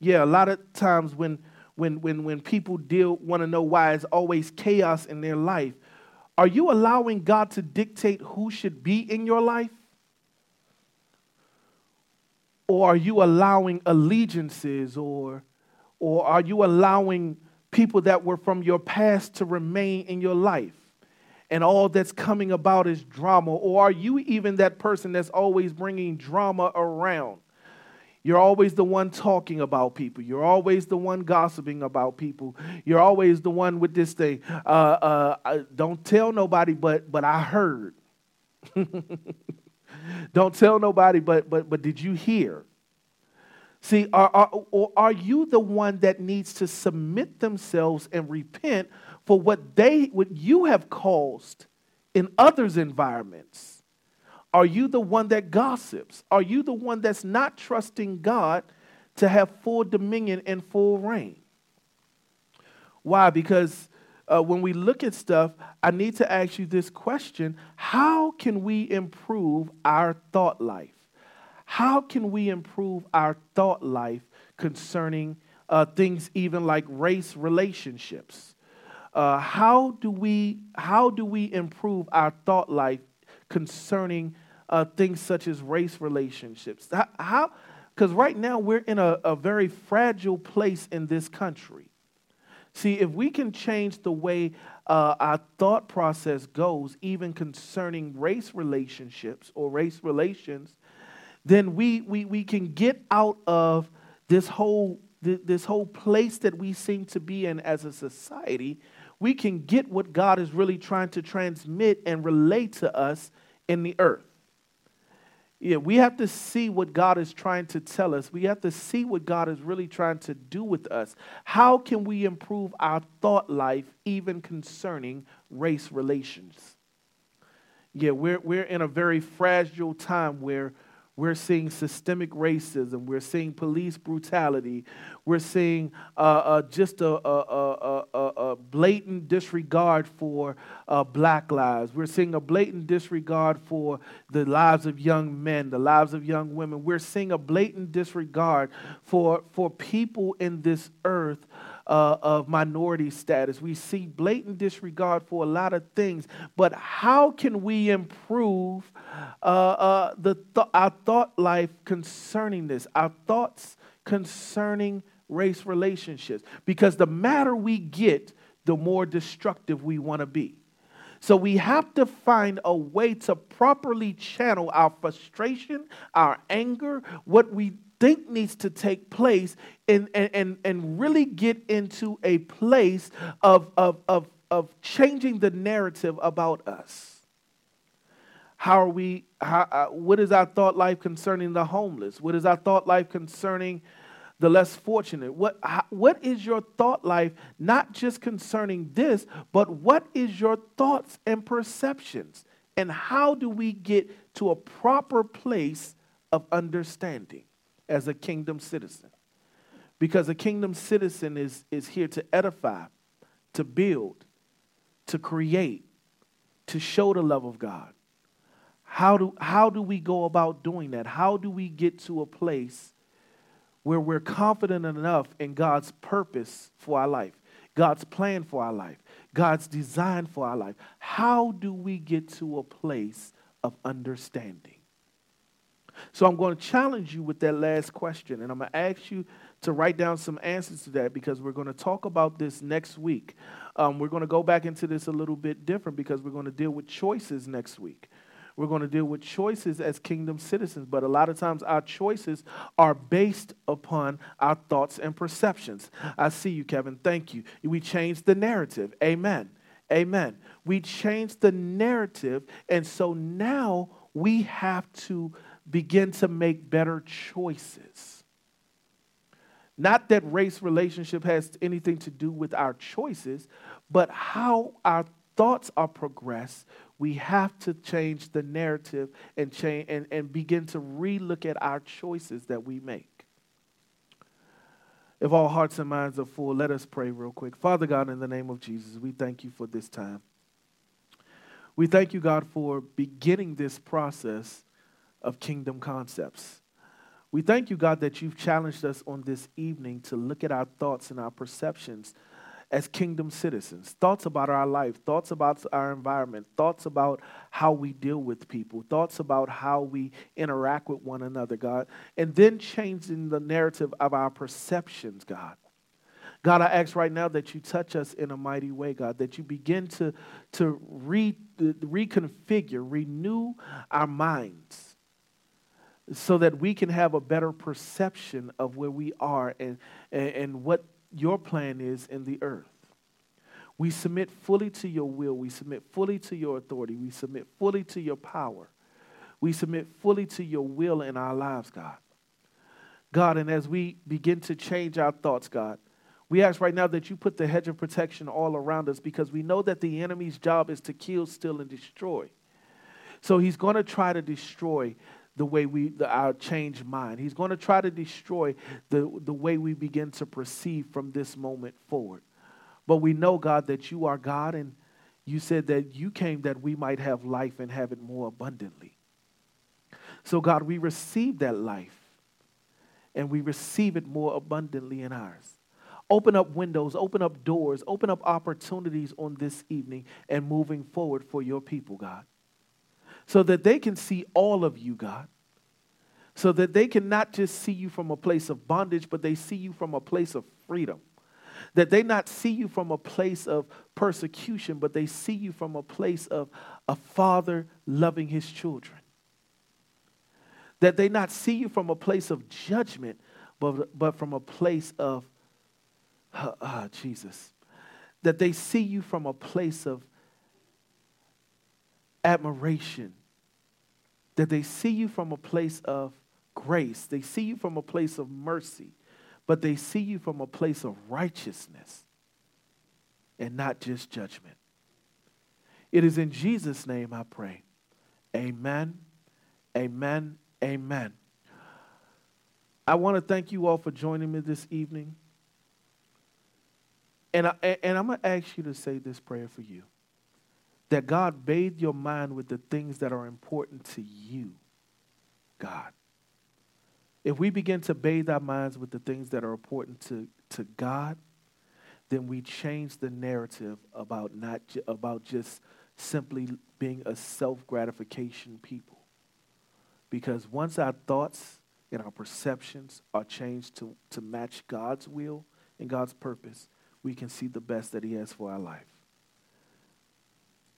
Yeah, a lot of times when when when when people deal want to know why it's always chaos in their life, are you allowing God to dictate who should be in your life? Or are you allowing allegiances, or or are you allowing people that were from your past to remain in your life, and all that's coming about is drama? Or are you even that person that's always bringing drama around? You're always the one talking about people. You're always the one gossiping about people. You're always the one with this thing. Uh, uh, don't tell nobody, but but I heard. Don't tell nobody, but but but did you hear? See, are, are, or are you the one that needs to submit themselves and repent for what they, what you have caused in others' environments? Are you the one that gossips? Are you the one that's not trusting God to have full dominion and full reign? Why? Because Uh, when we look at stuff, I need to ask you this question: how can we improve our thought life? How can we improve our thought life concerning uh, things even like race relationships? Uh, how do we how do we improve our thought life concerning uh, things such as race relationships? How? Because right now we're in a, a very fragile place in this country. See, if we can change the way uh, our thought process goes, even concerning race relationships or race relations, then we we we can get out of this whole th- this whole place that we seem to be in as a society. We can get what God is really trying to transmit and relate to us in the earth. Yeah, we have to see what God is trying to tell us. We have to see what God is really trying to do with us. How can we improve our thought life even concerning race relations? Yeah, we're we're in a very fragile time where we're seeing systemic racism. We're seeing police brutality. We're seeing uh, uh, just a, a, a, a blatant disregard for uh, black lives. We're seeing a blatant disregard for the lives of young men, the lives of young women. We're seeing a blatant disregard for, for people in this earth uh, of minority status. We see blatant disregard for a lot of things. But how can we improve uh, uh, the th- our thought life concerning this, our thoughts concerning race relationships? Because the madder we get, the more destructive we want to be. So we have to find a way to properly channel our frustration, our anger, what we think needs to take place, and and, and, and really get into a place of, of, of, of changing the narrative about us. How are we, how, uh, what is our thought life concerning the homeless? What is our thought life concerning the less fortunate? What, how, what is your thought life, not just concerning this, but what is your thoughts and perceptions? And how do we get to a proper place of understanding as a kingdom citizen? Because a kingdom citizen is, is here to edify, to build, to create, to show the love of God. How do how do we go about doing that? How do we get to a place where we're confident enough in God's purpose for our life, God's plan for our life, God's design for our life? How do we get to a place of understanding? So I'm going to challenge you with that last question, and I'm going to ask you to write down some answers to that, because we're going to talk about this next week. Um, we're going to go back into this a little bit different, because we're going to deal with choices next week. We're going to deal with choices as kingdom citizens, but a lot of times our choices are based upon our thoughts and perceptions. I see you, Kevin. Thank you. We change the narrative. Amen. Amen. We change the narrative, and so now we have to begin to make better choices. Not that race relationship has anything to do with our choices, but how our thoughts are progressed. We have to change the narrative and change and, and begin to relook at our choices that we make. If all hearts and minds are full, let us pray real quick. Father God, in the name of Jesus, we thank you for this time. We thank you, God, for beginning this process of kingdom concepts. We thank you, God, that you've challenged us on this evening to look at our thoughts and our perceptions as kingdom citizens, thoughts about our life, thoughts about our environment, thoughts about how we deal with people, thoughts about how we interact with one another, God, and then changing the narrative of our perceptions, God. God, I ask right now that you touch us in a mighty way, God, that you begin to, to re, reconfigure, renew our minds, so that we can have a better perception of where we are and, and, and what your plan is in the earth. We submit fully to your will. We submit fully to your authority. We submit fully to your power. We submit fully to your will in our lives, God. God, and as we begin to change our thoughts, God, we ask right now that you put the hedge of protection all around us, because we know that the enemy's job is to kill, steal, and destroy. So he's going to try to destroy the way we, the, our changed mind. He's going to try to destroy the, the way we begin to perceive from this moment forward. But we know, God, that you are God, and you said that you came that we might have life and have it more abundantly. So, God, we receive that life, and we receive it more abundantly in ours. Open up windows, open up doors, open up opportunities on this evening and moving forward for your people, God, so that they can see all of you, God, so that they can not just see you from a place of bondage, but they see you from a place of freedom, that they not see you from a place of persecution, but they see you from a place of a father loving his children, that they not see you from a place of judgment, but, but from a place of, uh, uh, Jesus, that they see you from a place of admiration that they see you from a place of grace. They see you from a place of mercy, but they see you from a place of righteousness and not just judgment. It is in Jesus' name I pray. Amen, amen, amen. I want to thank you all for joining me this evening. And, I, and I'm going to ask you to say this prayer for you. That God bathe your mind with the things that are important to you, God. If we begin to bathe our minds with the things that are important to, to God, then we change the narrative about not about just simply being a self-gratification people. Because once our thoughts and our perceptions are changed to, to match God's will and God's purpose, we can see the best that he has for our life.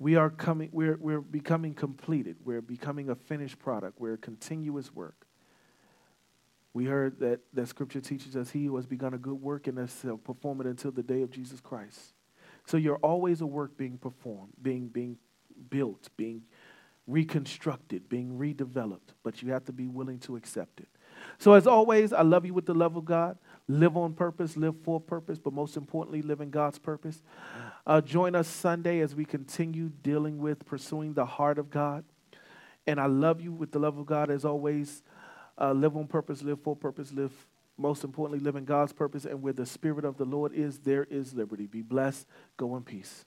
We are coming, we're, we're becoming completed. We're becoming a finished product. We're a continuous work. We heard that, that scripture teaches us he who has begun a good work in us shall perform it until the day of Jesus Christ. So you're always a work being performed, being being built, being reconstructed, being redeveloped, but you have to be willing to accept it. So as always, I love you with the love of God. Live on purpose, live for purpose, but most importantly, live in God's purpose. Uh, join us Sunday as we continue dealing with pursuing the heart of God. And I love you with the love of God as always. Uh, live on purpose, live for purpose, live, most importantly, live in God's purpose. And where the Spirit of the Lord is, there is liberty. Be blessed. Go in peace.